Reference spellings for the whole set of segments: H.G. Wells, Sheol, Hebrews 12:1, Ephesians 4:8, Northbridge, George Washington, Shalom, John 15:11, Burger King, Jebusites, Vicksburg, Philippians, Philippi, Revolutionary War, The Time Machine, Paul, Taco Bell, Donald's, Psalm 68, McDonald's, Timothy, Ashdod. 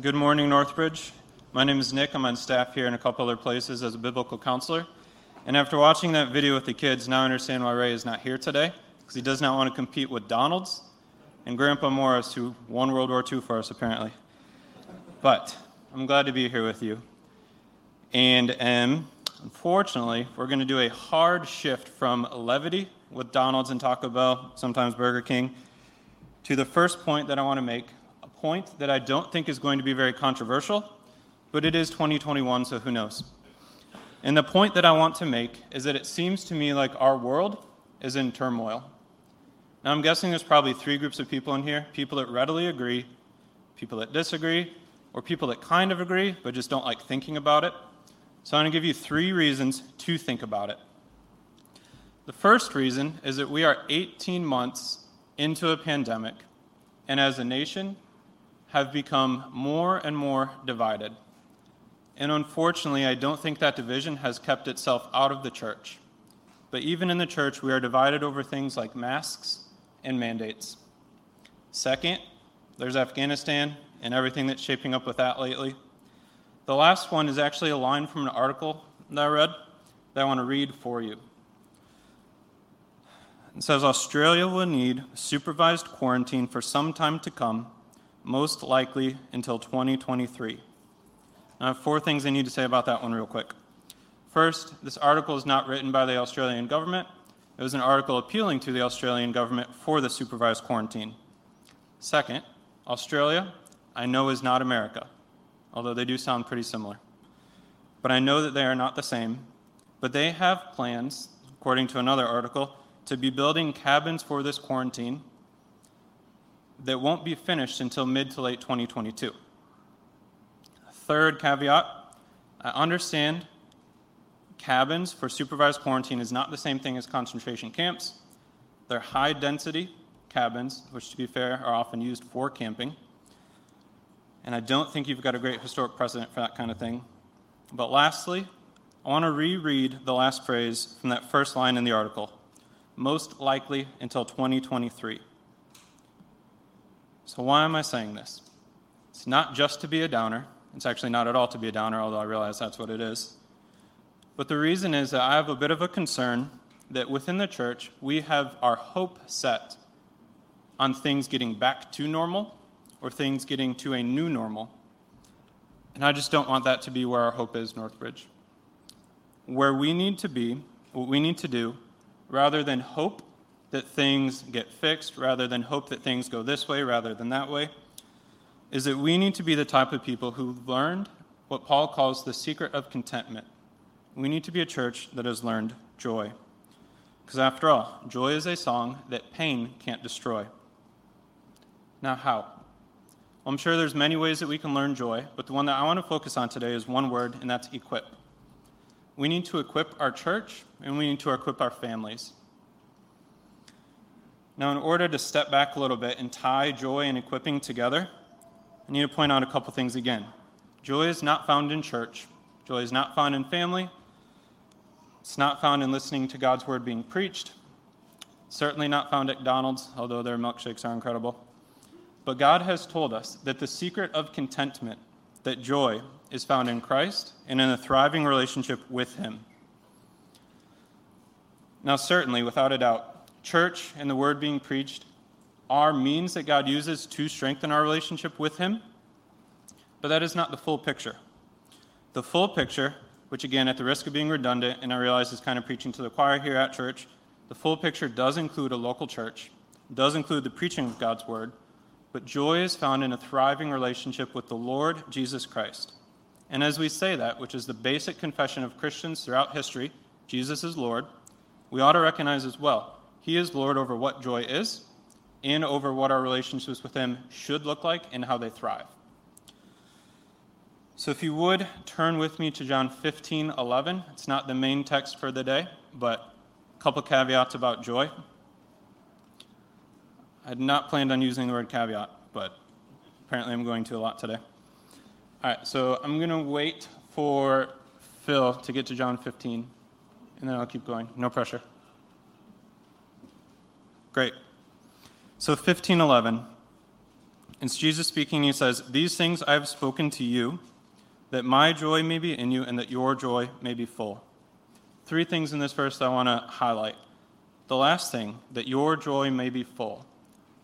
Good morning, Northbridge. My name is Nick. I'm on staff here in a couple other places as a biblical counselor. And after watching that video with the kids, now I understand why Ray is not here today, because he does not want to compete with Donald's and Grandpa Morris, who won World War II for us, apparently. But I'm glad to be here with you. And unfortunately, we're going to do a hard shift from levity with Donald's and Taco Bell, sometimes Burger King, to the first point that I want to make, a point that I don't think is going to be very controversial, but it is 2021, so who knows. And the point that I want to make is that it seems to me like our world is in turmoil. Now, I'm guessing there's probably three groups of people in here: people that readily agree, people that disagree, or people that kind of agree but just don't like thinking about it. So I'm going to give you three reasons to think about it. The first reason is that we are 18 months into a pandemic, and as a nation have become more and more divided. And unfortunately, I don't think that division has kept itself out of the church. But even in the church, we are divided over things like masks and mandates. Second, there's Afghanistan and everything that's shaping up with that lately. The last one is actually a line from an article that I read that I want to read for you. It says, Australia will need supervised quarantine for some time to come, most likely until 2023. I have four things I need to say about that one real quick. First, this article is not written by the Australian government. It was an article appealing to the Australian government for the supervised quarantine. Second, Australia, I know, is not America, although they do sound pretty similar. But I know that they are not the same. But they have plans, according to another article, to be building cabins for this quarantine that won't be finished until mid to late 2022. Third caveat, I understand cabins for supervised quarantine is not the same thing as concentration camps. They're high-density cabins, which, to be fair, are often used for camping. And I don't think you've got a great historic precedent for that kind of thing. But lastly, I want to reread the last phrase from that first line in the article. Most likely until 2023. So why am I saying this? It's not just to be a downer. It's actually not at all to be a downer, although I realize that's what it is. But the reason is that I have a bit of a concern that within the church, we have our hope set on things getting back to normal or things getting to a new normal. And I just don't want that to be where our hope is, Northbridge. Where we need to be, what we need to do, rather than hope that things get fixed, rather than hope that things go this way rather than that way, is that we need to be the type of people who learned what Paul calls the secret of contentment. We need to be a church that has learned joy. Because after all, joy is a song that pain can't destroy. Now how? Well, I'm sure there's many ways that we can learn joy, but the one that I want to focus on today is one word, and that's equip. We need to equip our church, and we need to equip our families. Now, in order to step back a little bit and tie joy and equipping together, I need to point out a couple things again. Joy is not found in church. Joy is not found in family. It's not found in listening to God's word being preached. Certainly not found at McDonald's, although their milkshakes are incredible. But God has told us that the secret of contentment, that joy, is found in Christ and in a thriving relationship with him. Now, certainly, without a doubt, church and the word being preached are means that God uses to strengthen our relationship with him, but that is not the full picture. The full picture, which again, at the risk of being redundant, and I realize is kind of preaching to the choir here at church, the full picture does include a local church, does include the preaching of God's word, but joy is found in a thriving relationship with the Lord Jesus Christ. And as we say that, which is the basic confession of Christians throughout history, Jesus is Lord, we ought to recognize as well, he is Lord over what joy is and over what our relationships with him should look like and how they thrive. So if you would, turn with me to John 15:11. It's not the main text for the day, but a couple caveats about joy. I had not planned on using the word caveat, but apparently I'm going to a lot today. All right, so I'm going to wait for Phil to get to John 15, and then I'll keep going. No pressure. Great. So 15:11. It's Jesus speaking. He says, "These things I have spoken to you, that my joy may be in you and that your joy may be full." Three things in this verse that I want to highlight. The last thing, that your joy may be full.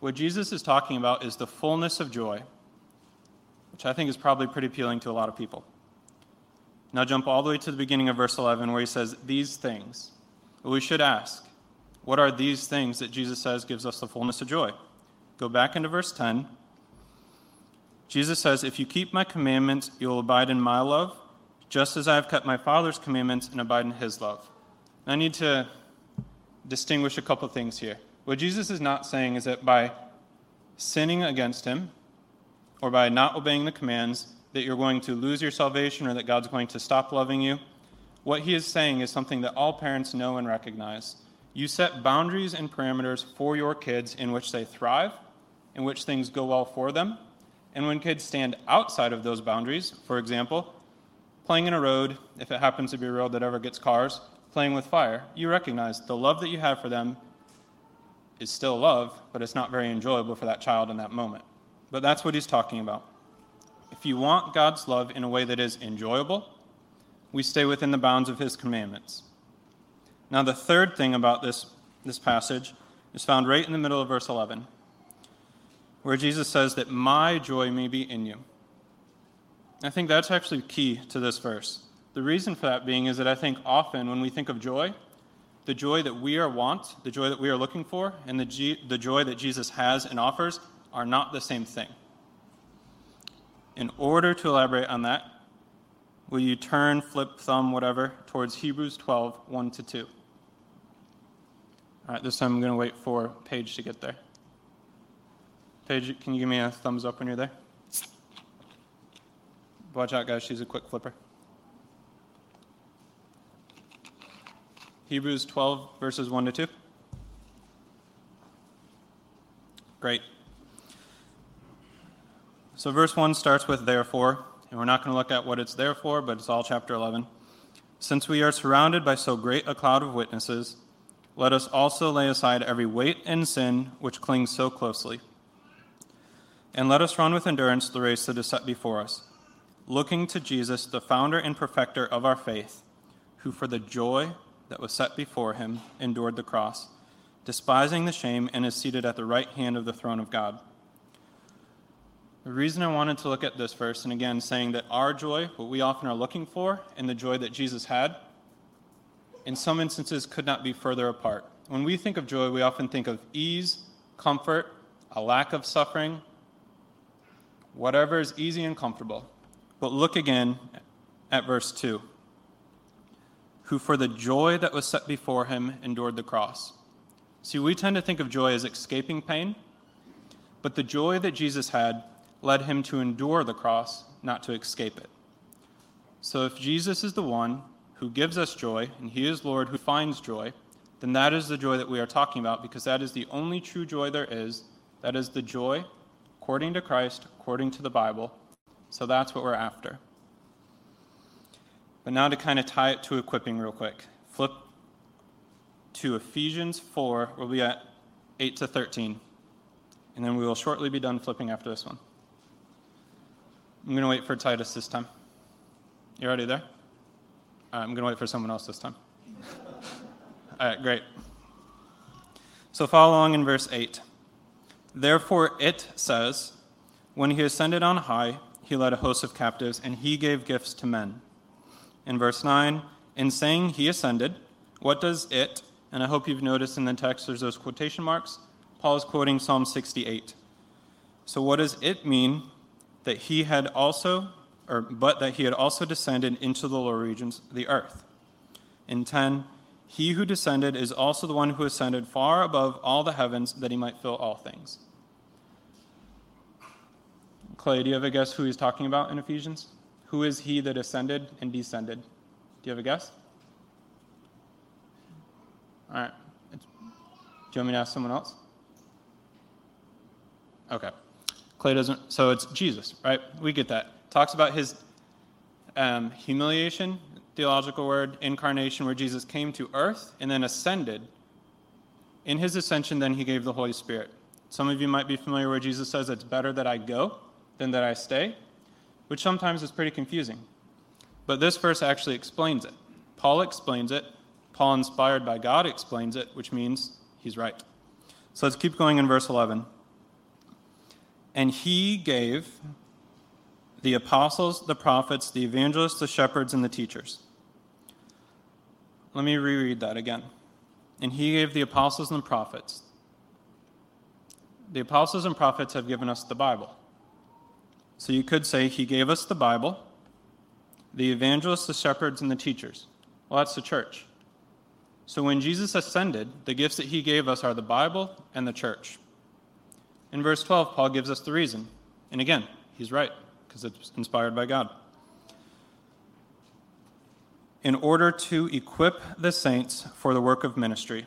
What Jesus is talking about is the fullness of joy, which I think is probably pretty appealing to a lot of people. Now jump all the way to the beginning of verse 11 where he says, "These things." Well, we should ask, what are these things that Jesus says gives us the fullness of joy? Go back into verse 10. Jesus says, "If you keep my commandments, you'll abide in my love, just as I have kept my Father's commandments and abide in his love." And I need to distinguish a couple things here. What Jesus is not saying is that by sinning against him or by not obeying the commands that you're going to lose your salvation or that God's going to stop loving you. What he is saying is something that all parents know and recognize. You set boundaries and parameters for your kids in which they thrive, in which things go well for them. And when kids stand outside of those boundaries, for example, playing in a road, if it happens to be a road that ever gets cars, playing with fire, you recognize the love that you have for them is still love, but it's not very enjoyable for that child in that moment. But that's what he's talking about. If you want God's love in a way that is enjoyable, we stay within the bounds of his commandments. Now, the third thing about this passage is found right in the middle of verse 11, where Jesus says that my joy may be in you. I think that's actually key to this verse. The reason for that being is that I think often when we think of joy, the joy that we want, the joy that we are looking for, and the joy that Jesus has and offers are not the same thing. In order to elaborate on that, will you turn, flip, thumb, whatever, towards Hebrews 12:1-2? All right, this time I'm going to wait for Paige to get there. Paige, can you give me a thumbs up when you're there? Watch out, guys. She's a quick flipper. Hebrews 12, verses 1-2. Great. So verse 1 starts with "therefore," and we're not going to look at what it's there for, but it's all chapter 11. "Since we are surrounded by so great a cloud of witnesses, let us also lay aside every weight and sin which clings so closely. And let us run with endurance the race that is set before us, looking to Jesus, the founder and perfecter of our faith, who for the joy that was set before him endured the cross, despising the shame, and is seated at the right hand of the throne of God." The reason I wanted to look at this verse, and again, saying that our joy, what we often are looking for, and the joy that Jesus had, in some instances could not be further apart. When we think of joy, we often think of ease, comfort, a lack of suffering, whatever is easy and comfortable. But look again at verse 2. "Who for the joy that was set before him endured the cross." See, we tend to think of joy as escaping pain, but the joy that Jesus had led him to endure the cross, not to escape it. So if Jesus is the one who gives us joy, and he is Lord who finds joy, then that is the joy that we are talking about, because that is the only true joy there is. That is the joy according to Christ, according to the Bible. So that's what we're after. But now to kind of tie it to equipping real quick. Flip to Ephesians 4, we'll be at 8-13. And then we will shortly be done flipping after this one. I'm going to wait for Titus this time. You already there? I'm going to wait for someone else this time. All right, great. So follow along in verse 8. "Therefore it says, when he ascended on high, he led a host of captives, and he gave gifts to men." In verse 9, "in saying he ascended," what does it? And I hope you've noticed in the text there's those quotation marks. Paul is quoting Psalm 68. So what does it mean that he had also, or but that he had also descended into the lower regions of the earth? In 10, "he who descended is also the one who ascended far above all the heavens that he might fill all things." Clay, do you have a guess who he's talking about in Ephesians? Who is he that ascended and descended? Do you have a guess? All right. Do you want me to ask someone else? Okay. Clay doesn't. So it's Jesus, right? We get that. Talks about his humiliation, theological word, incarnation, where Jesus came to earth and then ascended. In his ascension, then he gave the Holy Spirit. Some of you might be familiar where Jesus says it's better that I go than that I stay, which sometimes is pretty confusing. But this verse actually explains it. Paul explains it. Paul, inspired by God, explains it, which means he's right. So let's keep going in verse 11. And he gave the apostles, the prophets, the evangelists, the shepherds, and the teachers. Let me reread that again. And he gave the apostles and the prophets. The apostles and prophets have given us the Bible. So you could say he gave us the Bible, the evangelists, the shepherds, and the teachers. Well, that's the church. So when Jesus ascended, the gifts that he gave us are the Bible and the church. In verse 12, Paul gives us the reason. And again, he's right, because it's inspired by God. In order to equip the saints for the work of ministry.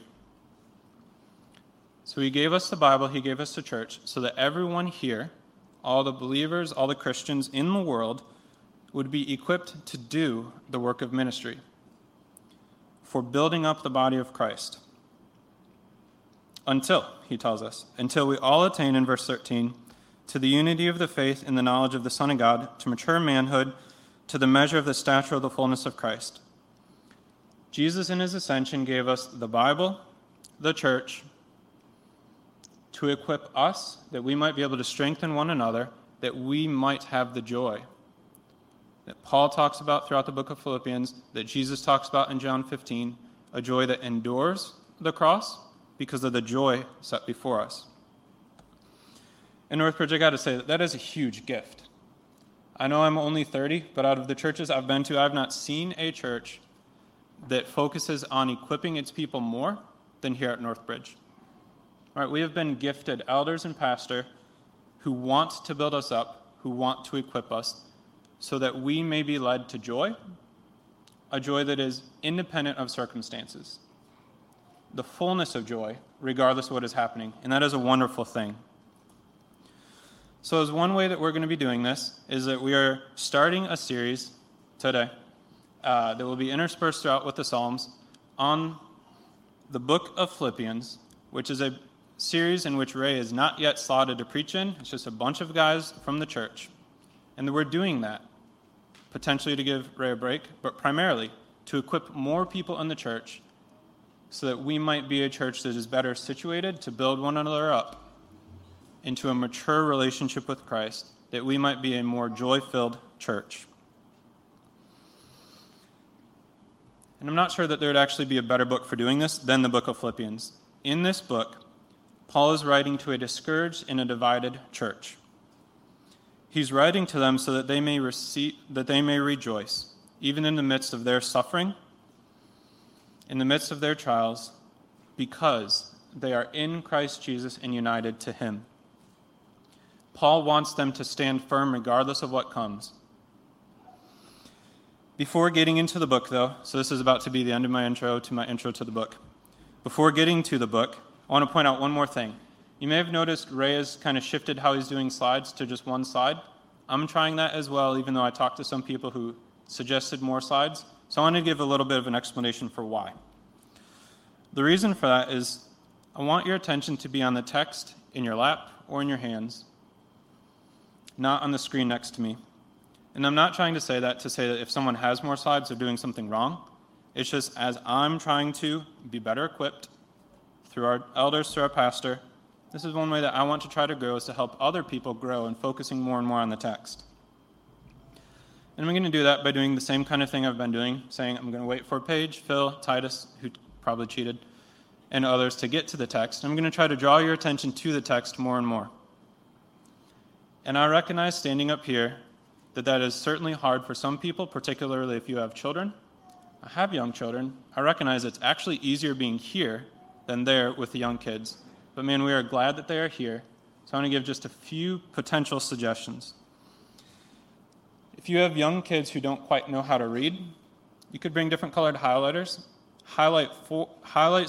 So he gave us the Bible, he gave us the church, so that everyone here, all the believers, all the Christians in the world, would be equipped to do the work of ministry for building up the body of Christ. Until, he tells us, until we all attain, in verse 13, to the unity of the faith and the knowledge of the Son of God, to mature manhood, to the measure of the stature of the fullness of Christ. Jesus in his ascension gave us the Bible, the church, to equip us that we might be able to strengthen one another, that we might have the joy that Paul talks about throughout the book of Philippians, that Jesus talks about in John 15, a joy that endures the cross because of the joy set before us. In Northbridge, I got to say that is a huge gift. I know I'm only 30, but out of the churches I've been to, I've not seen a church that focuses on equipping its people more than here at Northbridge. All right, we have been gifted elders and pastor who want to build us up, who want to equip us, so that we may be led to joy, a joy that is independent of circumstances, the fullness of joy, regardless of what is happening, and that is a wonderful thing. So as one way that we're going to be doing this is that we are starting a series today that will be interspersed throughout with the Psalms on the book of Philippians, which is a series in which Ray is not yet slotted to preach in. It's just a bunch of guys from the church. And we're doing that potentially to give Ray a break, but primarily to equip more people in the church so that we might be a church that is better situated to build one another up into a mature relationship with Christ, that we might be a more joy-filled church. And I'm not sure that there would actually be a better book for doing this than the book of Philippians. In this book, Paul is writing to a discouraged and a divided church. He's writing to them so that they may rejoice, even in the midst of their suffering, in the midst of their trials, because they are in Christ Jesus and united to him. Paul wants them to stand firm regardless of what comes. Before getting into the book, though, so this is about to be the end of my intro to the book. Before getting to the book, I want to point out one more thing. You may have noticed Ray has kind of shifted how he's doing slides to just one slide. I'm trying that as well, even though I talked to some people who suggested more slides. So I want to give a little bit of an explanation for why. The reason for that is I want your attention to be on the text in your lap or in your hands, not on the screen next to me. And I'm not trying to say that if someone has more slides, they're doing something wrong. It's just as I'm trying to be better equipped through our elders, through our pastor, this is one way that I want to try to grow is to help other people grow in focusing more and more on the text. And I'm going to do that by doing the same kind of thing I've been doing, saying I'm going to wait for a page, Phil, Titus, who probably cheated, and others to get to the text. I'm going to try to draw your attention to the text more and more. And I recognize standing up here that is certainly hard for some people, particularly if you have children. I have young children. I recognize it's actually easier being here than there with the young kids. But man, we are glad that they are here. So I'm going to give just a few potential suggestions. If you have young kids who don't quite know how to read, you could bring different colored highlighters. Highlight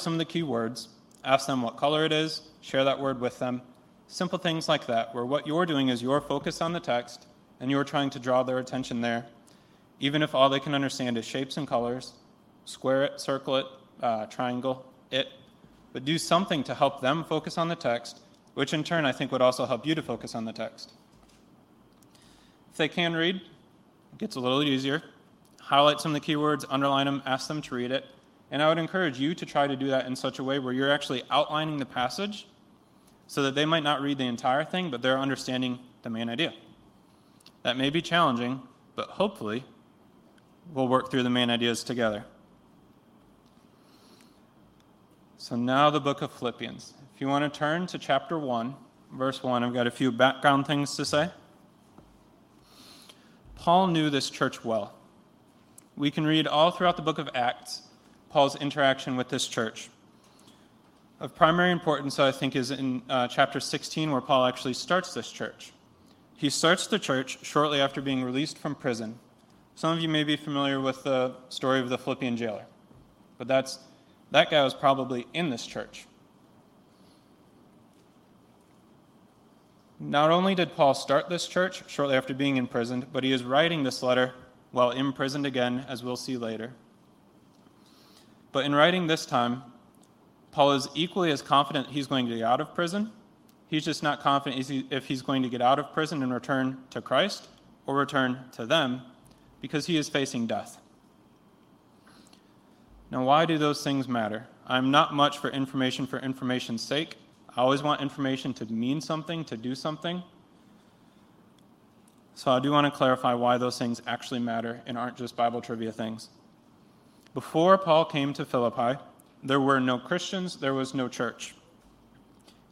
some of the key words, ask them what color it is, share that word with them. Simple things like that, where what you're doing is you're focused on the text and you're trying to draw their attention there, even if all they can understand is shapes and colors, square it, circle it, triangle it, but do something to help them focus on the text which in turn I think would also help you to focus on the text. If they can read, it gets a little easier. Highlight some of the keywords, underline them, ask them to read it. And I would encourage you to try to do that in such a way where you're actually outlining the passage so that they might not read the entire thing, but they're understanding the main idea. That may be challenging, but hopefully we'll work through the main ideas together. So now the book of Philippians. If you want to turn to chapter 1, verse 1, I've got a few background things to say. Paul knew this church well. We can read all throughout the book of Acts Paul's interaction with this church. Of primary importance, I think, is in chapter 16, where Paul actually starts this church. He starts the church shortly after being released from prison. Some of you may be familiar with the story of the Philippian jailer, but that guy was probably in this church. Not only did Paul start this church shortly after being imprisoned, but he is writing this letter while imprisoned again, as we'll see later. But in writing this time, Paul is equally as confident he's going to get out of prison. He's just not confident if he's going to get out of prison and return to Christ or return to them, because he is facing death. Now, why do those things matter? I'm not much for information's sake. I always want information to mean something, to do something. So I do want to clarify why those things actually matter and aren't just Bible trivia things. Before Paul came to Philippi, there were no Christians, there was no church.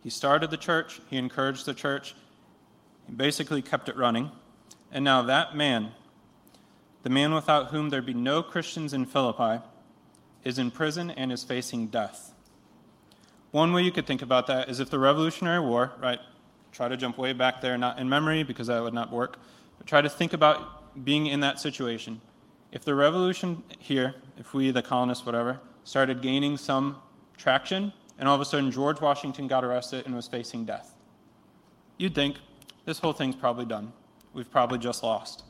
He started the church, he encouraged the church, he basically kept it running. And now that man, the man without whom there'd be no Christians in Philippi, is in prison and is facing death. One way you could think about that is if the Revolutionary War, right, try to jump way back there, not in memory because that would not work, but try to think about being in that situation. If the revolution here, if we, the colonists, whatever, started gaining some traction, and all of a sudden George Washington got arrested and was facing death, you'd think this whole thing's probably done. We've probably just lost.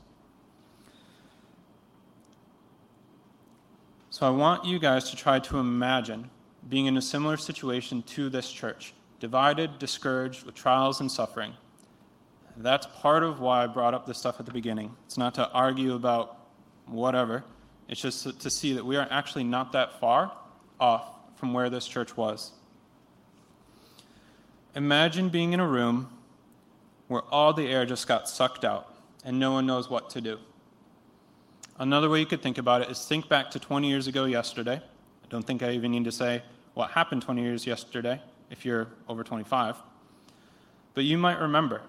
So I want you guys to try to imagine being in a similar situation to this church, divided, discouraged, with trials and suffering. That's part of why I brought up this stuff at the beginning. It's not to argue about whatever. It's just to see that we are actually not that far off from where this church was. Imagine being in a room where all the air just got sucked out and no one knows what to do. Another way you could think about it is think back to 20 years ago yesterday. I don't think I even need to say what happened 20 years yesterday if you're over 25. But you might remember.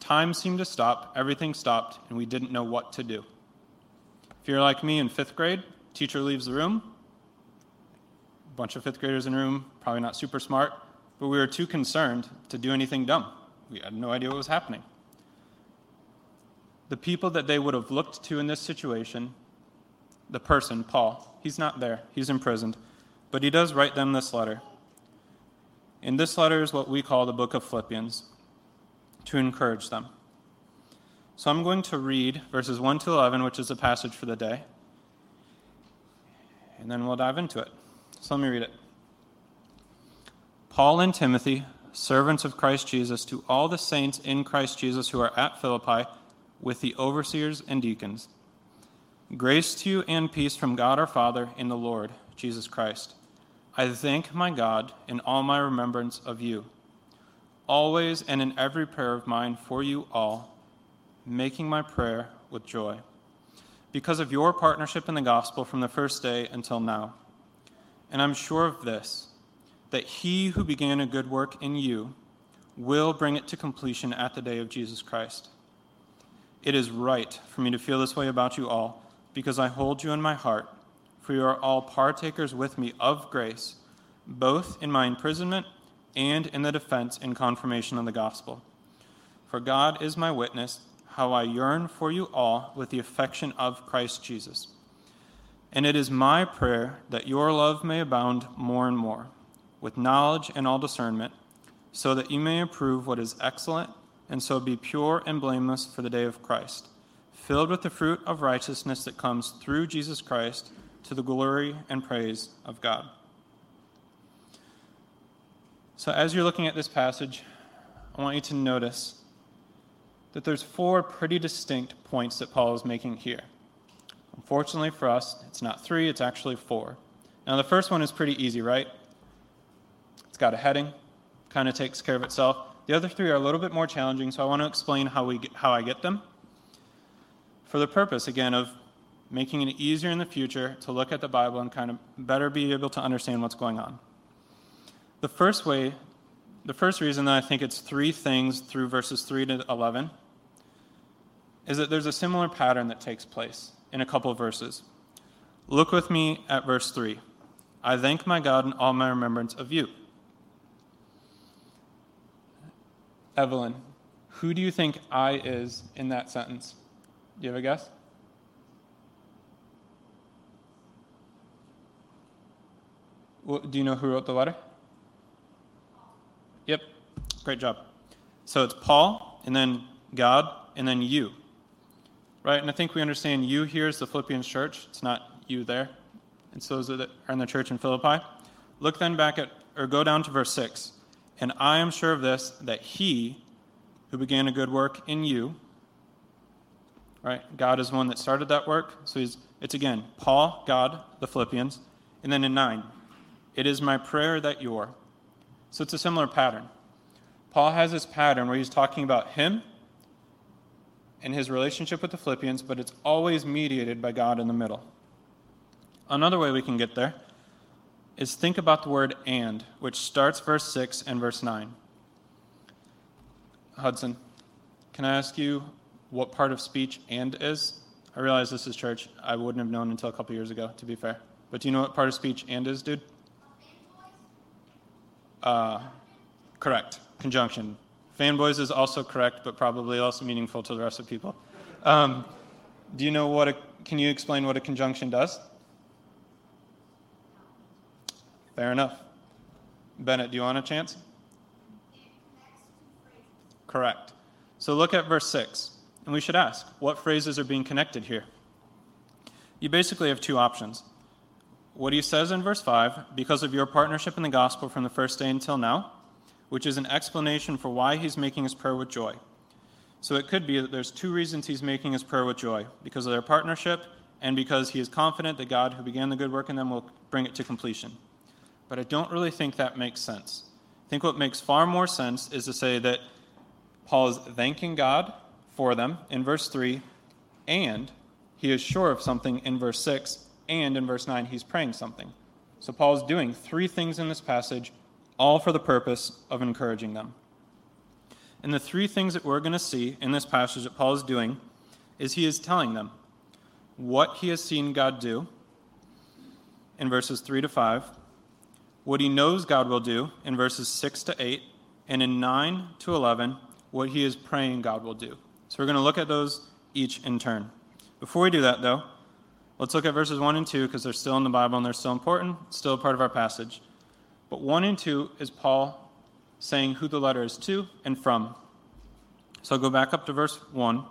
Time seemed to stop, everything stopped, and we didn't know what to do. If you're like me in fifth grade, teacher leaves the room. A bunch of fifth graders in the room, probably not super smart, but we were too concerned to do anything dumb. We had no idea what was happening. The people that they would have looked to in this situation, the person, Paul, he's not there, he's imprisoned, but he does write them this letter. And this letter is what we call the book of Philippians, to encourage them. So I'm going to read verses 1 to 11, which is the passage for the day, and then we'll dive into it. So let me read it. Paul and Timothy, servants of Christ Jesus, to all the saints in Christ Jesus who are at Philippi, with the overseers and deacons. Grace to you and peace from God our Father and the Lord Jesus Christ. I thank my God in all my remembrance of you, always and in every prayer of mine for you all, making my prayer with joy, because of your partnership in the gospel from the first day until now. And I'm sure of this, that he who began a good work in you will bring it to completion at the day of Jesus Christ. It is right for me to feel this way about you all, because I hold you in my heart, for you are all partakers with me of grace, both in my imprisonment and in the defense and confirmation of the gospel. For God is my witness, how I yearn for you all with the affection of Christ Jesus. And it is my prayer that your love may abound more and more, with knowledge and all discernment, so that you may approve what is excellent, and so be pure and blameless for the day of Christ, filled with the fruit of righteousness that comes through Jesus Christ to the glory and praise of God. So as you're looking at this passage, I want you to notice that there's four pretty distinct points that Paul is making here. Unfortunately for us, it's not three, it's actually four. Now the first one is pretty easy, right? It's got a heading, kind of takes care of itself. The other three are a little bit more challenging, so I want to explain how I get them. For the purpose, again, of making it easier in the future to look at the Bible and kind of better be able to understand what's going on. The first reason that I think it's three things through verses 3 to 11 is that there's a similar pattern that takes place in a couple of verses. Look with me at verse 3. I thank my God in all my remembrance of you. Evelyn, who do you think I is in that sentence? Do you have a guess? Do you know who wrote the letter? Yep, great job. So it's Paul, and then God, and then you. Right, and I think we understand you here is the Philippian church. It's not you there. It's those that are in the church in Philippi. Look then back at, or go down to verse 6. And I am sure of this, that he who began a good work in you, right, God is one that started that work. So it's again, Paul, God, the Philippians. And then in 9, it is my prayer that you are. So it's a similar pattern. Paul has this pattern where he's talking about him and his relationship with the Philippians, but it's always mediated by God in the middle. Another way we can get there is think about the word and, which starts verse 6 and verse 9. Hudson, can I ask you what part of speech and is? I realize this is church. I wouldn't have known until a couple years ago, to be fair. But do you know what part of speech and is, dude? Correct. Conjunction. Fanboys is also correct, but probably less meaningful to the rest of people. Do you know can you explain what a conjunction does? Fair enough. Bennett, do you want a chance? Correct. So look at verse 6, and we should ask, what phrases are being connected here? You basically have two options. What he says in verse 5, because of your partnership in the gospel from the first day until now, which is an explanation for why he's making his prayer with joy. So it could be that there's two reasons he's making his prayer with joy, because of their partnership and because he is confident that God, who began the good work in them, will bring it to completion. But I don't really think that makes sense. I think what makes far more sense is to say that Paul is thanking God for them in verse 3, and he is sure of something in verse 6, and in verse 9, he's praying something. So Paul's doing three things in this passage, all for the purpose of encouraging them. And the three things that we're going to see in this passage that Paul is doing is he is telling them what he has seen God do in verses 3 to 5, what he knows God will do in verses 6 to 8, and in 9 to 11, what he is praying God will do. So we're going to look at those each in turn. Before we do that, though, let's look at verses 1 and 2 because they're still in the Bible and they're still important, still a part of our passage. But 1 and 2 is Paul saying who the letter is to and from. So I'll go back up to verse 1.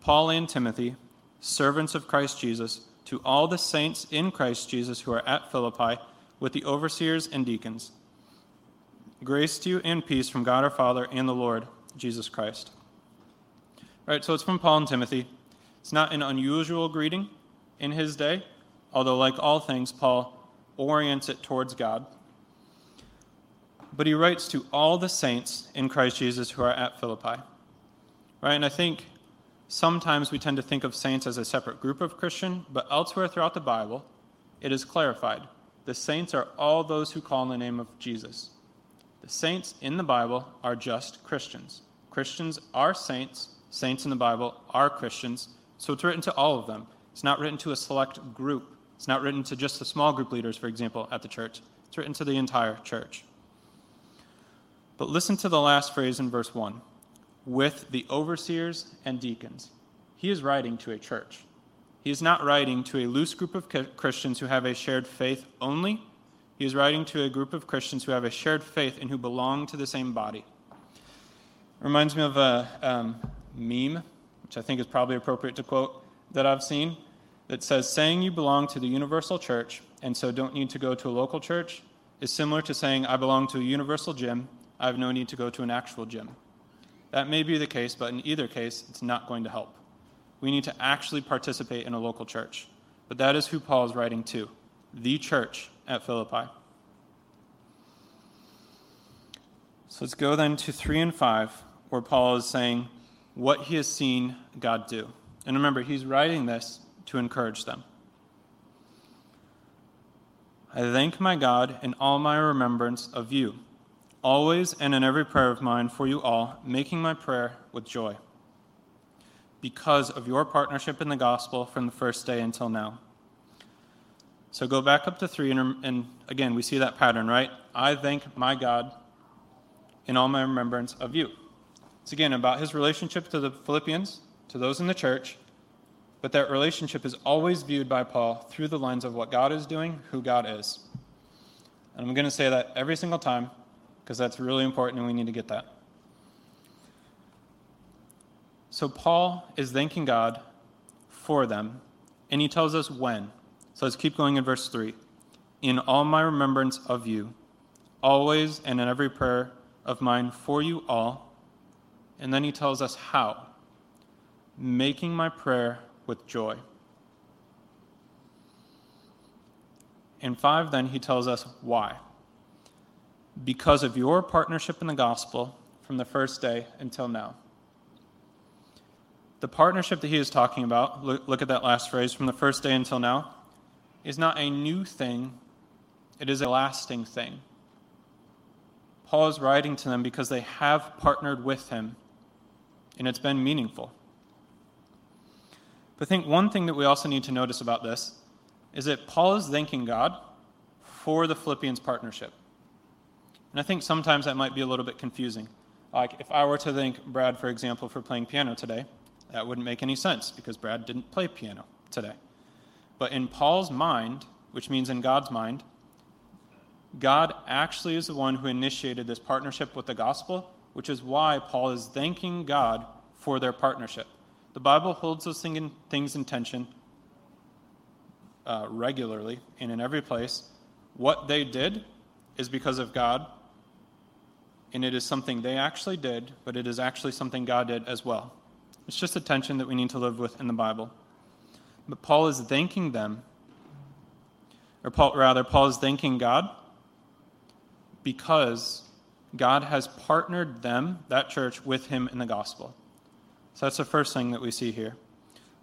Paul and Timothy, servants of Christ Jesus, to all the saints in Christ Jesus who are at Philippi with the overseers and deacons. Grace to you and peace from God our Father and the Lord Jesus Christ. All right, so it's from Paul and Timothy. It's not an unusual greeting in his day, although like all things, Paul orients it towards God. But he writes to all the saints in Christ Jesus who are at Philippi. Right? And I think sometimes we tend to think of saints as a separate group of Christian, but elsewhere throughout the Bible, it is clarified. The saints are all those who call on the name of Jesus. The saints in the Bible are just Christians. Christians are saints. Saints in the Bible are Christians. So it's written to all of them. It's not written to a select group. It's not written to just the small group leaders, for example, at the church. It's written to the entire church. But listen to the last phrase in verse 1, with the overseers and deacons. He is writing to a church. He is not writing to a loose group of Christians who have a shared faith only. He is writing to a group of Christians who have a shared faith and who belong to the same body. It reminds me of a meme, which I think is probably appropriate to quote, that I've seen. That says, saying you belong to the universal church and so don't need to go to a local church is similar to saying, I belong to a universal gym, I have no need to go to an actual gym. That may be the case, but in either case, it's not going to help. We need to actually participate in a local church. But that is who Paul is writing to, the church at Philippi. So let's go then to 3 and 5, where Paul is saying what he has seen God do. And remember, he's writing this to encourage them. I thank my God in all my remembrance of you, always and in every prayer of mine for you all, making my prayer with joy, because of your partnership in the gospel from the first day until now. So go back up to 3, and again, we see that pattern, right? I thank my God in all my remembrance of you. It's again about his relationship to the Philippians, to those in the church, but that relationship is always viewed by Paul through the lens of what God is doing, who God is. And I'm going to say that every single time, because that's really important and we need to get that. So Paul is thanking God for them, and he tells us when. So let's keep going in verse 3. In all my remembrance of you, always and in every prayer of mine for you all. And then he tells us how. Making my prayer with joy. In 5, then, he tells us why. Because of your partnership in the gospel from the first day until now. The partnership that he is talking about, look at that last phrase, from the first day until now, is not a new thing, it is a lasting thing. Paul is writing to them because they have partnered with him, and it's been meaningful. But I think one thing that we also need to notice about this is that Paul is thanking God for the Philippians' partnership. And I think sometimes that might be a little bit confusing. Like, if I were to thank Brad, for example, for playing piano today, that wouldn't make any sense because Brad didn't play piano today. But in Paul's mind, which means in God's mind, God actually is the one who initiated this partnership with the gospel, which is why Paul is thanking God for their partnership. The Bible holds those things in tension regularly and in every place. What they did is because of God, and it is something they actually did, but it is actually something God did as well. It's just a tension that we need to live with in the Bible. But Paul is thanking them, Paul is thanking God because God has partnered them, that church, with him in the gospel. So that's the first thing that we see here.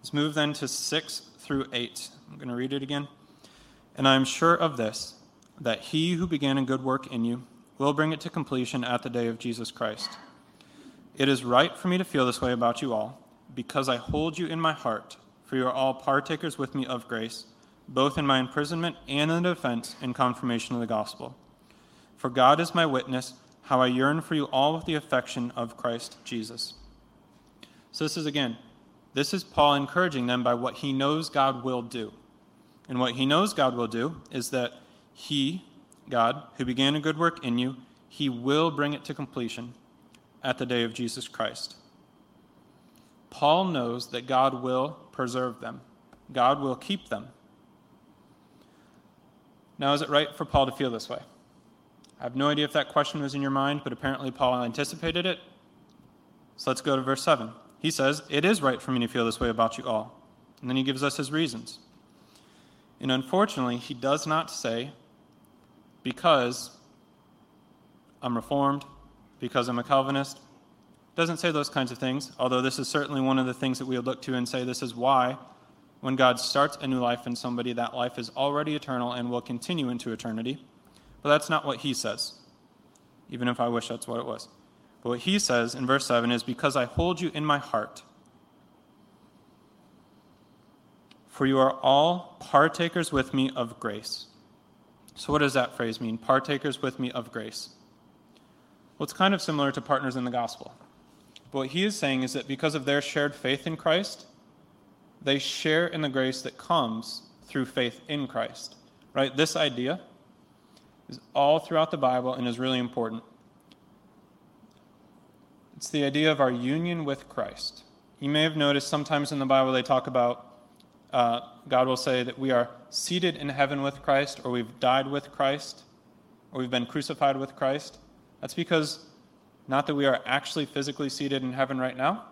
Let's move then to 6 through 8. I'm going to read it again. And I am sure of this, that he who began a good work in you will bring it to completion at the day of Jesus Christ. It is right for me to feel this way about you all, because I hold you in my heart, for you are all partakers with me of grace, both in my imprisonment and in the defense and confirmation of the gospel. For God is my witness, how I yearn for you all with the affection of Christ Jesus. So this is Paul encouraging them by what he knows God will do. And what he knows God will do is that he, God, who began a good work in you, he will bring it to completion at the day of Jesus Christ. Paul knows that God will preserve them. God will keep them. Now, is it right for Paul to feel this way? I have no idea if that question was in your mind, but apparently Paul anticipated it. So let's go to verse 7. He says, it is right for me to feel this way about you all. And then he gives us his reasons. And unfortunately, he does not say, because I'm Reformed, because I'm a Calvinist. Doesn't say those kinds of things, although this is certainly one of the things that we would look to and say this is why when God starts a new life in somebody, that life is already eternal and will continue into eternity. But that's not what he says, even if I wish that's what it was. But what he says in verse 7 is, because I hold you in my heart, for you are all partakers with me of grace. So what does that phrase mean, partakers with me of grace? Well, it's kind of similar to partners in the gospel. But what he is saying is that because of their shared faith in Christ, they share in the grace that comes through faith in Christ, right? This idea is all throughout the Bible and is really important. It's the idea of our union with Christ. You may have noticed sometimes in the Bible they talk about, God will say that we are seated in heaven with Christ, or we've died with Christ, or we've been crucified with Christ, that's because not that we are actually physically seated in heaven right now.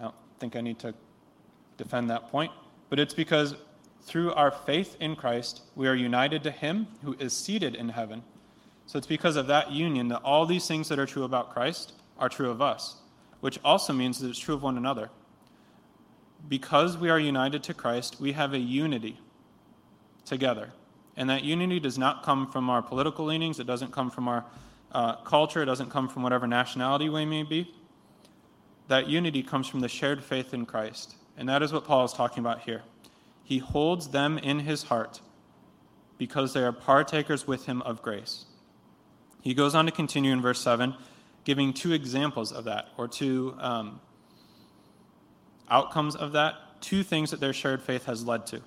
I don't think I need to defend that point. But it's because through our faith in Christ, we are united to him who is seated in heaven. So it's because of that union that all these things that are true about Christ are true of us, which also means that it's true of one another. Because we are united to Christ, we have a unity together. And that unity does not come from our political leanings. It doesn't come from our culture. It doesn't come from whatever nationality we may be. That unity comes from the shared faith in Christ. And that is what Paul is talking about here. He holds them in his heart because they are partakers with him of grace. He goes on to continue in verse 7, giving two examples of that, or two outcomes of that, two things that their shared faith has led to.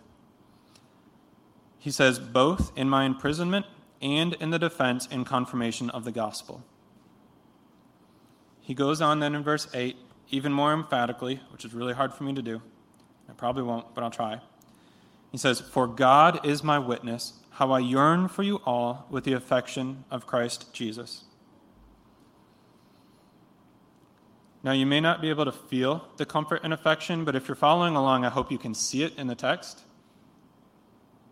He says, both in my imprisonment and in the defense and confirmation of the gospel. He goes on then in verse 8, even more emphatically, which is really hard for me to do. I probably won't, but I'll try. He says, for God is my witness, how I yearn for you all with the affection of Christ Jesus. Now, you may not be able to feel the comfort and affection, but if you're following along, I hope you can see it in the text.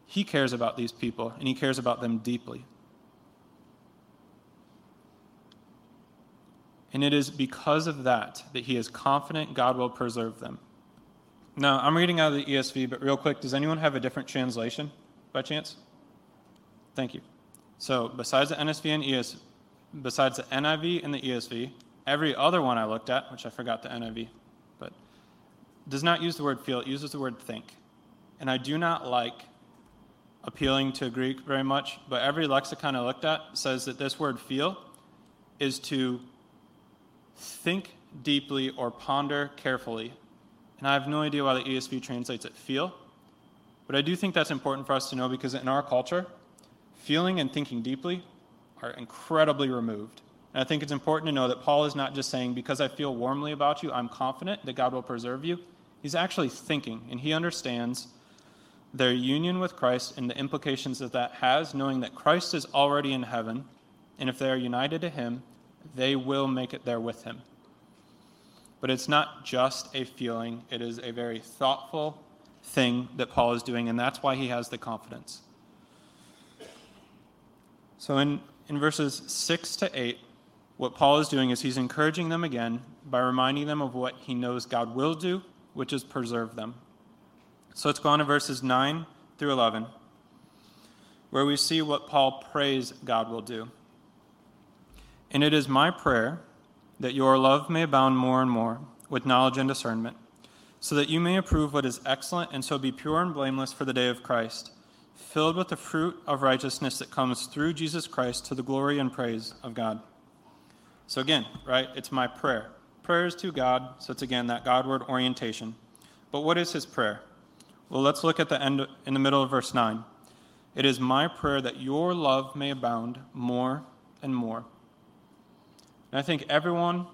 He cares about these people, and he cares about them deeply. And it is because of that that he is confident God will preserve them. Now, I'm reading out of the ESV, but real quick, does anyone have a different translation by chance? Thank you. So besides the NSV and ESV, besides the NIV and the ESV, every other one I looked at, which I forgot the NIV, but does not use the word feel, it uses the word think. And I do not like appealing to Greek very much, but every lexicon I looked at says that this word feel is to think deeply or ponder carefully. And I have no idea why the ESV translates it feel, but I do think that's important for us to know because in our culture, feeling and thinking deeply are incredibly removed. And I think it's important to know that Paul is not just saying, because I feel warmly about you, I'm confident that God will preserve you. He's actually thinking, and he understands their union with Christ and the implications that that has, knowing that Christ is already in heaven, and if they are united to him, they will make it there with him. But it's not just a feeling. It is a very thoughtful thing that Paul is doing, and that's why he has the confidence. So in verses 6 to 8, what Paul is doing is he's encouraging them again by reminding them of what he knows God will do, which is preserve them. So let's go on to verses 9 through 11, where we see what Paul prays God will do. And it is my prayer that your love may abound more and more with knowledge and discernment, so that you may approve what is excellent and so be pure and blameless for the day of Christ, filled with the fruit of righteousness that comes through Jesus Christ to the glory and praise of God. So again, right, it's my prayer. Prayer is to God, so it's again that Godward orientation. But what is his prayer? Well, let's look at the end in the middle of verse 9. It is my prayer that your love may abound more and more. And I think everyone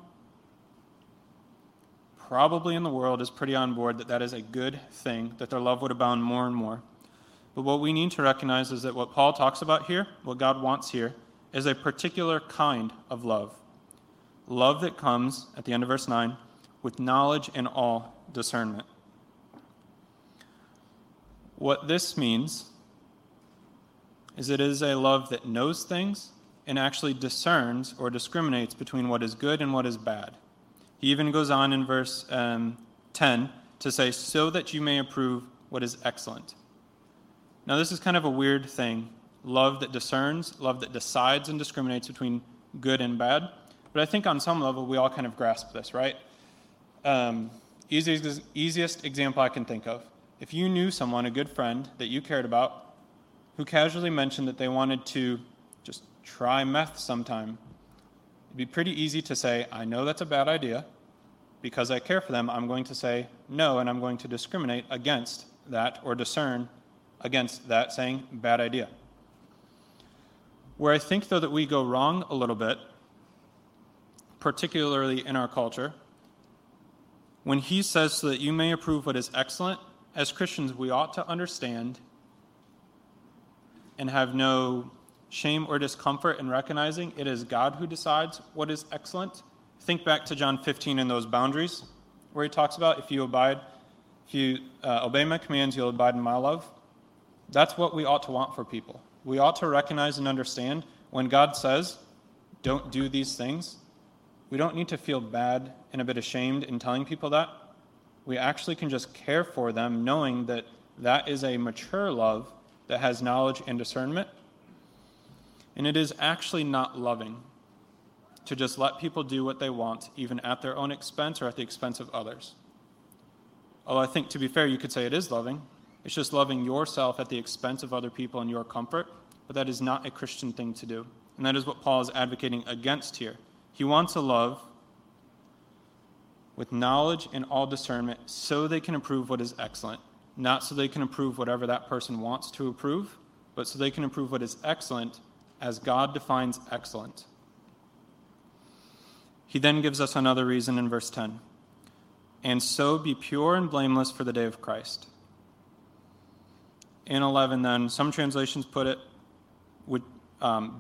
probably in the world is pretty on board that that is a good thing, that their love would abound more and more. But what we need to recognize is that what Paul talks about here, what God wants here, is a particular kind of love. Love that comes, at the end of verse 9, with knowledge and all discernment. What this means is it is a love that knows things and actually discerns or discriminates between what is good and what is bad. He even goes on in verse 10 to say, so that you may approve what is excellent. Now this is kind of a weird thing. Love that discerns, love that decides and discriminates between good and bad. But I think on some level, we all kind of grasp this, right? Easiest example I can think of. If you knew someone, a good friend that you cared about, who casually mentioned that they wanted to just try meth sometime, it'd be pretty easy to say, I know that's a bad idea. Because I care for them, I'm going to say no, and I'm going to discriminate against that or discern against that, saying bad idea. Where I think, though, that we go wrong a little bit, particularly in our culture, when he says so that you may approve what is excellent, as Christians we ought to understand and have no shame, or discomfort in recognizing it is God who decides what is excellent. Think back to John 15 and those boundaries where he talks about if you obey my commands, you'll abide in my love. That's what we ought to want for people. We ought to recognize and understand when God says, don't do these things, we don't need to feel bad and a bit ashamed in telling people that. We actually can just care for them knowing that that is a mature love that has knowledge and discernment. And it is actually not loving to just let people do what they want, even at their own expense or at the expense of others. Although I think, to be fair, you could say it is loving. It's just loving yourself at the expense of other people and your comfort, but that is not a Christian thing to do. And that is what Paul is advocating against here. He wants a love with knowledge and all discernment so they can approve what is excellent, not so they can approve whatever that person wants to approve, but so they can approve what is excellent as God defines excellent. He then gives us another reason in verse 10. And so be pure and blameless for the day of Christ. In 11 then, some translations put it with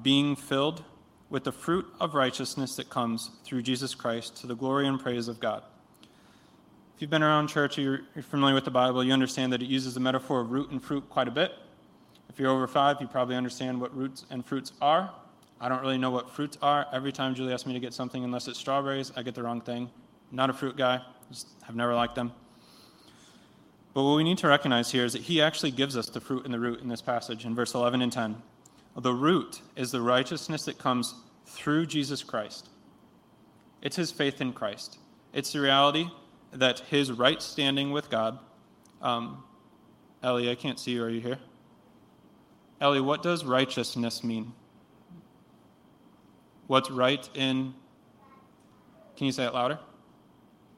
being filled with the fruit of righteousness that comes through Jesus Christ to the glory and praise of God. If you've been around church or you're familiar with the Bible, you understand that it uses the metaphor of root and fruit quite a bit. If you're over 5, you probably understand what roots and fruits are. I don't really know what fruits are. Every time Julie asks me to get something, unless it's strawberries, I get the wrong thing. I'm not a fruit guy. Just have never liked them. But what we need to recognize here is that he actually gives us the fruit and the root in this passage in verse 11 and 10. The root is the righteousness that comes through Jesus Christ. It's his faith in Christ. It's the reality that his right standing with God. Ellie, I can't see you. Are you here? Ellie, what does righteousness mean? What's right in? Can you say it louder?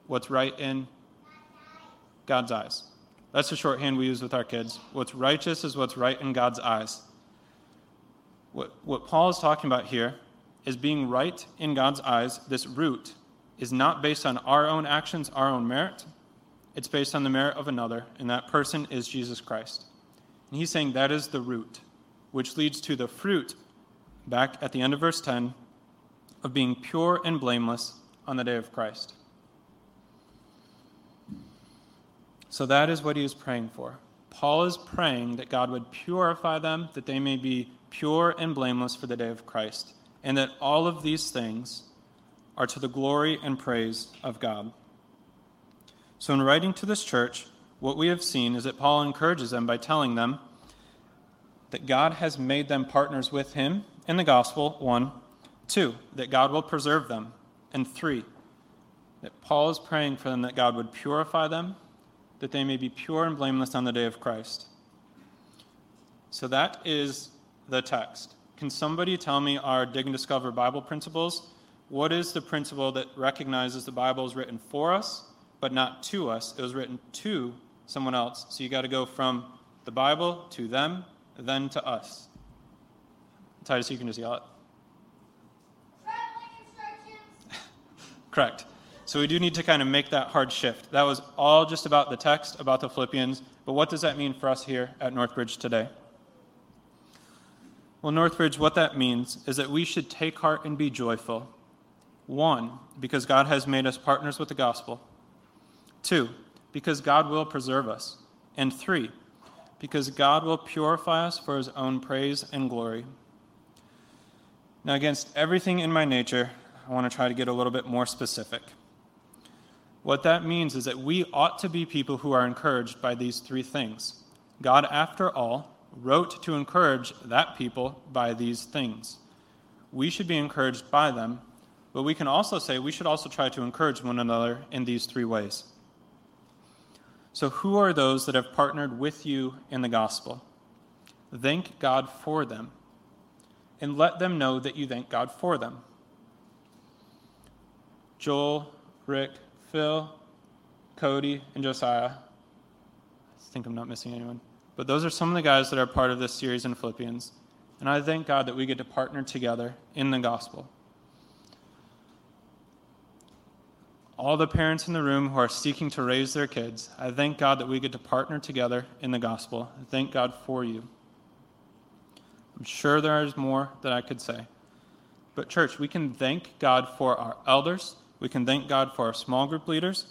What's right in God's eyes. That's the shorthand we use with our kids. What's righteous is what's right in God's eyes. What Paul is talking about here is being right in God's eyes. This root is not based on our own actions, our own merit. It's based on the merit of another, and that person is Jesus Christ. And he's saying that is the root, which leads to the fruit, back at the end of verse 10, of being pure and blameless on the day of Christ. So that is what he is praying for. Paul is praying that God would purify them, that they may be pure and blameless for the day of Christ, and that all of these things are to the glory and praise of God. So in writing to this church, what we have seen is that Paul encourages them by telling them that God has made them partners with him in the gospel, 1, 2, that God will preserve them, and 3, that Paul is praying for them that God would purify them, that they may be pure and blameless on the day of Christ. So that is the text. Can somebody tell me our Dig and Discover Bible principles? What is the principle that recognizes the Bible is written for us, but not to us? It was written to someone else. So you got to go from the Bible to them, then to us. Titus, you can just yell it. Traveling instructions. Correct. So we do need to kind of make that hard shift. That was all just about the text, about the Philippians, but what does that mean for us here at Northbridge today? Well, Northbridge, what that means is that we should take heart and be joyful. 1, because God has made us partners with the gospel. 2, because God will preserve us. And 3, because God will purify us for his own praise and glory. Now, against everything in my nature, I want to try to get a little bit more specific. What that means is that we ought to be people who are encouraged by these 3 things. God, after all, wrote to encourage that people by these things. We should be encouraged by them, but we can also say we should also try to encourage one another in these 3 ways. So who are those that have partnered with you in the gospel? Thank God for them, and let them know that you thank God for them. Joel, Rick, Phil, Cody, and Josiah. I think I'm not missing anyone. But those are some of the guys that are part of this series in Philippians. And I thank God that we get to partner together in the gospel. All the parents in the room who are seeking to raise their kids, I thank God that we get to partner together in the gospel. I thank God for you. I'm sure there's more that I could say. But church, we can thank God for our elders. We can thank God for our small group leaders.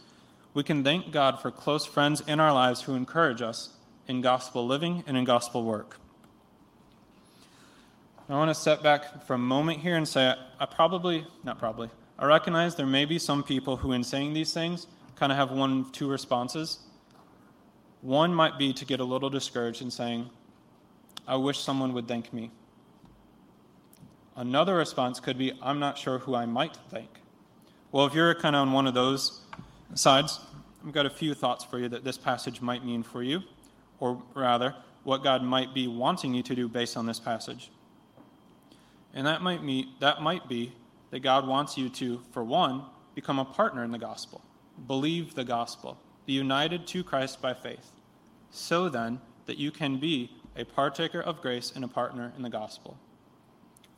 We can thank God for close friends in our lives who encourage us in gospel living and in gospel work. I want to step back for a moment here and say I recognize there may be some people who in saying these things kind of have one of two responses. One might be to get a little discouraged and saying, I wish someone would thank me. Another response could be, I'm not sure who I might thank. Well, if you're kind of on one of those sides, I've got a few thoughts for you that this passage might mean for you, or rather, what God might be wanting you to do based on this passage. And that might be that God wants you to, for one, become a partner in the gospel, believe the gospel, be united to Christ by faith, so then that you can be a partaker of grace and a partner in the gospel.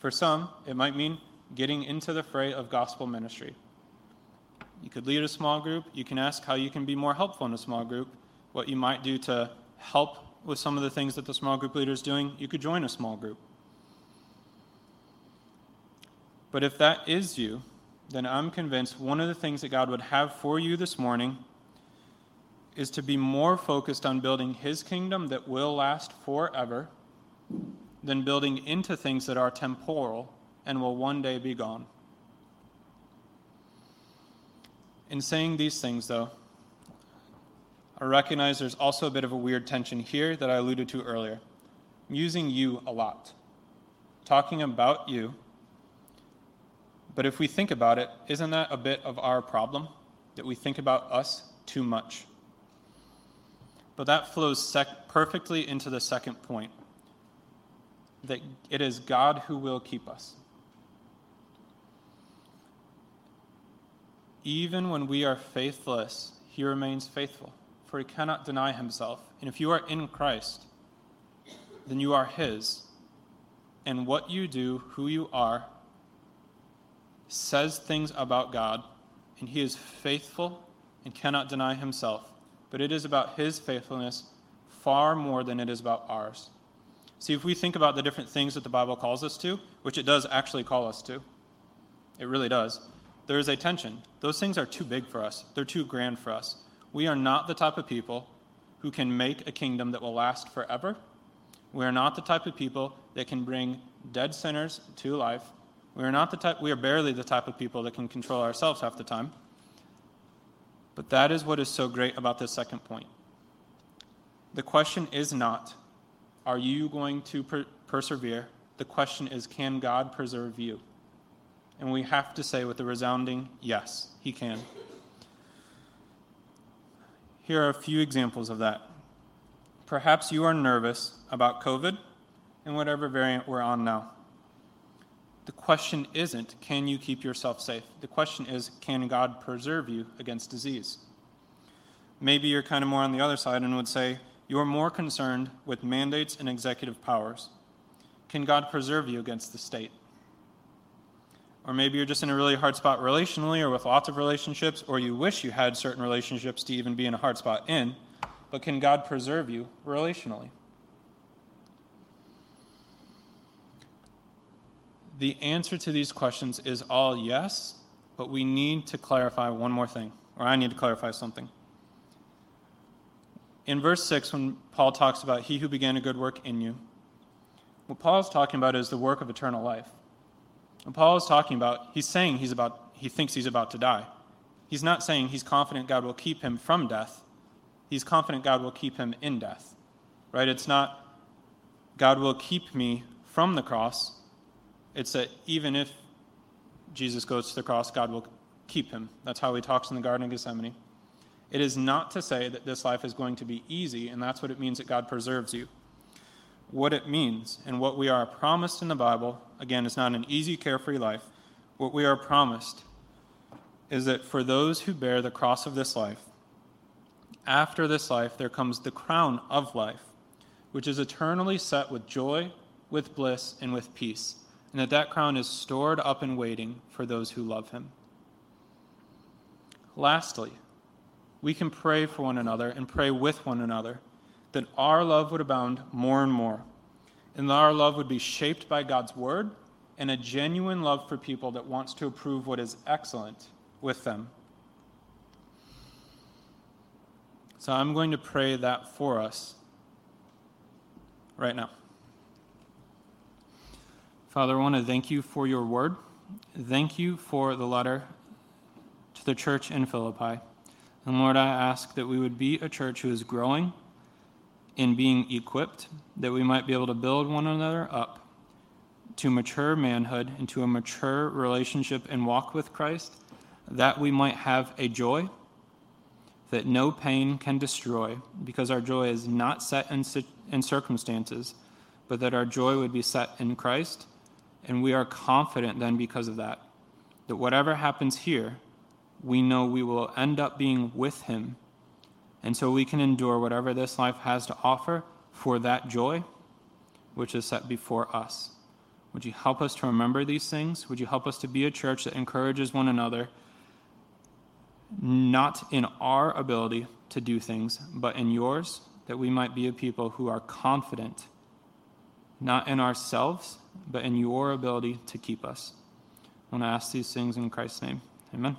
For some, it might mean getting into the fray of gospel ministry. You could lead a small group. You can ask how you can be more helpful in a small group, what you might do to help with some of the things that the small group leader is doing. You could join a small group. But if that is you, then I'm convinced one of the things that God would have for you this morning is to be more focused on building his kingdom that will last forever than building into things that are temporal and will one day be gone. In saying these things, though, I recognize there's also a bit of a weird tension here that I alluded to earlier. I'm using you a lot, talking about you. But if we think about it, isn't that a bit of our problem, that we think about us too much? But that flows perfectly into the second point, that it is God who will keep us. Even when we are faithless, he remains faithful, for he cannot deny himself. And if you are in Christ, then you are his. And what you do, who you are, says things about God, and he is faithful and cannot deny himself. But it is about his faithfulness far more than it is about ours. See, if we think about the different things that the Bible calls us to, which it does actually call us to, it really does, there is a tension. Those things are too big for us. They're too grand for us. We are not the type of people who can make a kingdom that will last forever. We are not the type of people that can bring dead sinners to life. We are barely the type of people that can control ourselves half the time. But that is what is so great about this second point. The question is not, are you going to persevere? The question is, can God preserve you? And we have to say with a resounding yes, he can. Here are a few examples of that. Perhaps you are nervous about COVID and whatever variant we're on now. The question isn't, can you keep yourself safe? The question is, can God preserve you against disease? Maybe you're kind of more on the other side and would say, you're more concerned with mandates and executive powers. Can God preserve you against the state? Or maybe you're just in a really hard spot relationally or with lots of relationships, or you wish you had certain relationships to even be in a hard spot in, but can God preserve you relationally? The answer to these questions is all yes, but we need to clarify one more thing, or I need to clarify something. In verse 6, when Paul talks about he who began a good work in you, what Paul is talking about is the work of eternal life. What Paul is talking about, he's saying he thinks he's about to die. He's not saying he's confident God will keep him from death. He's confident God will keep him in death, right? It's not God will keep me from the cross. It's that even if Jesus goes to the cross, God will keep him. That's how he talks in the Garden of Gethsemane. It is not to say that this life is going to be easy, and that's what it means that God preserves you. What it means and what we are promised in the Bible, again, it's not an easy, carefree life. What we are promised is that for those who bear the cross of this life, after this life, there comes the crown of life, which is eternally set with joy, with bliss, and with peace. And that crown is stored up and waiting for those who love him. Lastly, we can pray for one another and pray with one another that our love would abound more and more, and that our love would be shaped by God's word and a genuine love for people that wants to approve what is excellent with them. So I'm going to pray that for us right now. Father, I want to thank you for your word. Thank you for the letter to the church in Philippi. And Lord, I ask that we would be a church who is growing in being equipped, that we might be able to build one another up to mature manhood, into a mature relationship and walk with Christ, that we might have a joy that no pain can destroy, because our joy is not set in circumstances, but that our joy would be set in Christ, and we are confident then because of that, that whatever happens here, we know we will end up being with him, and so we can endure whatever this life has to offer for that joy which is set before us. Would you help us to remember these things? Would you help us to be a church that encourages one another, not in our ability to do things, but in yours, that we might be a people who are confident, not in ourselves, but in your ability to keep us. I want to ask these things in Christ's name. Amen.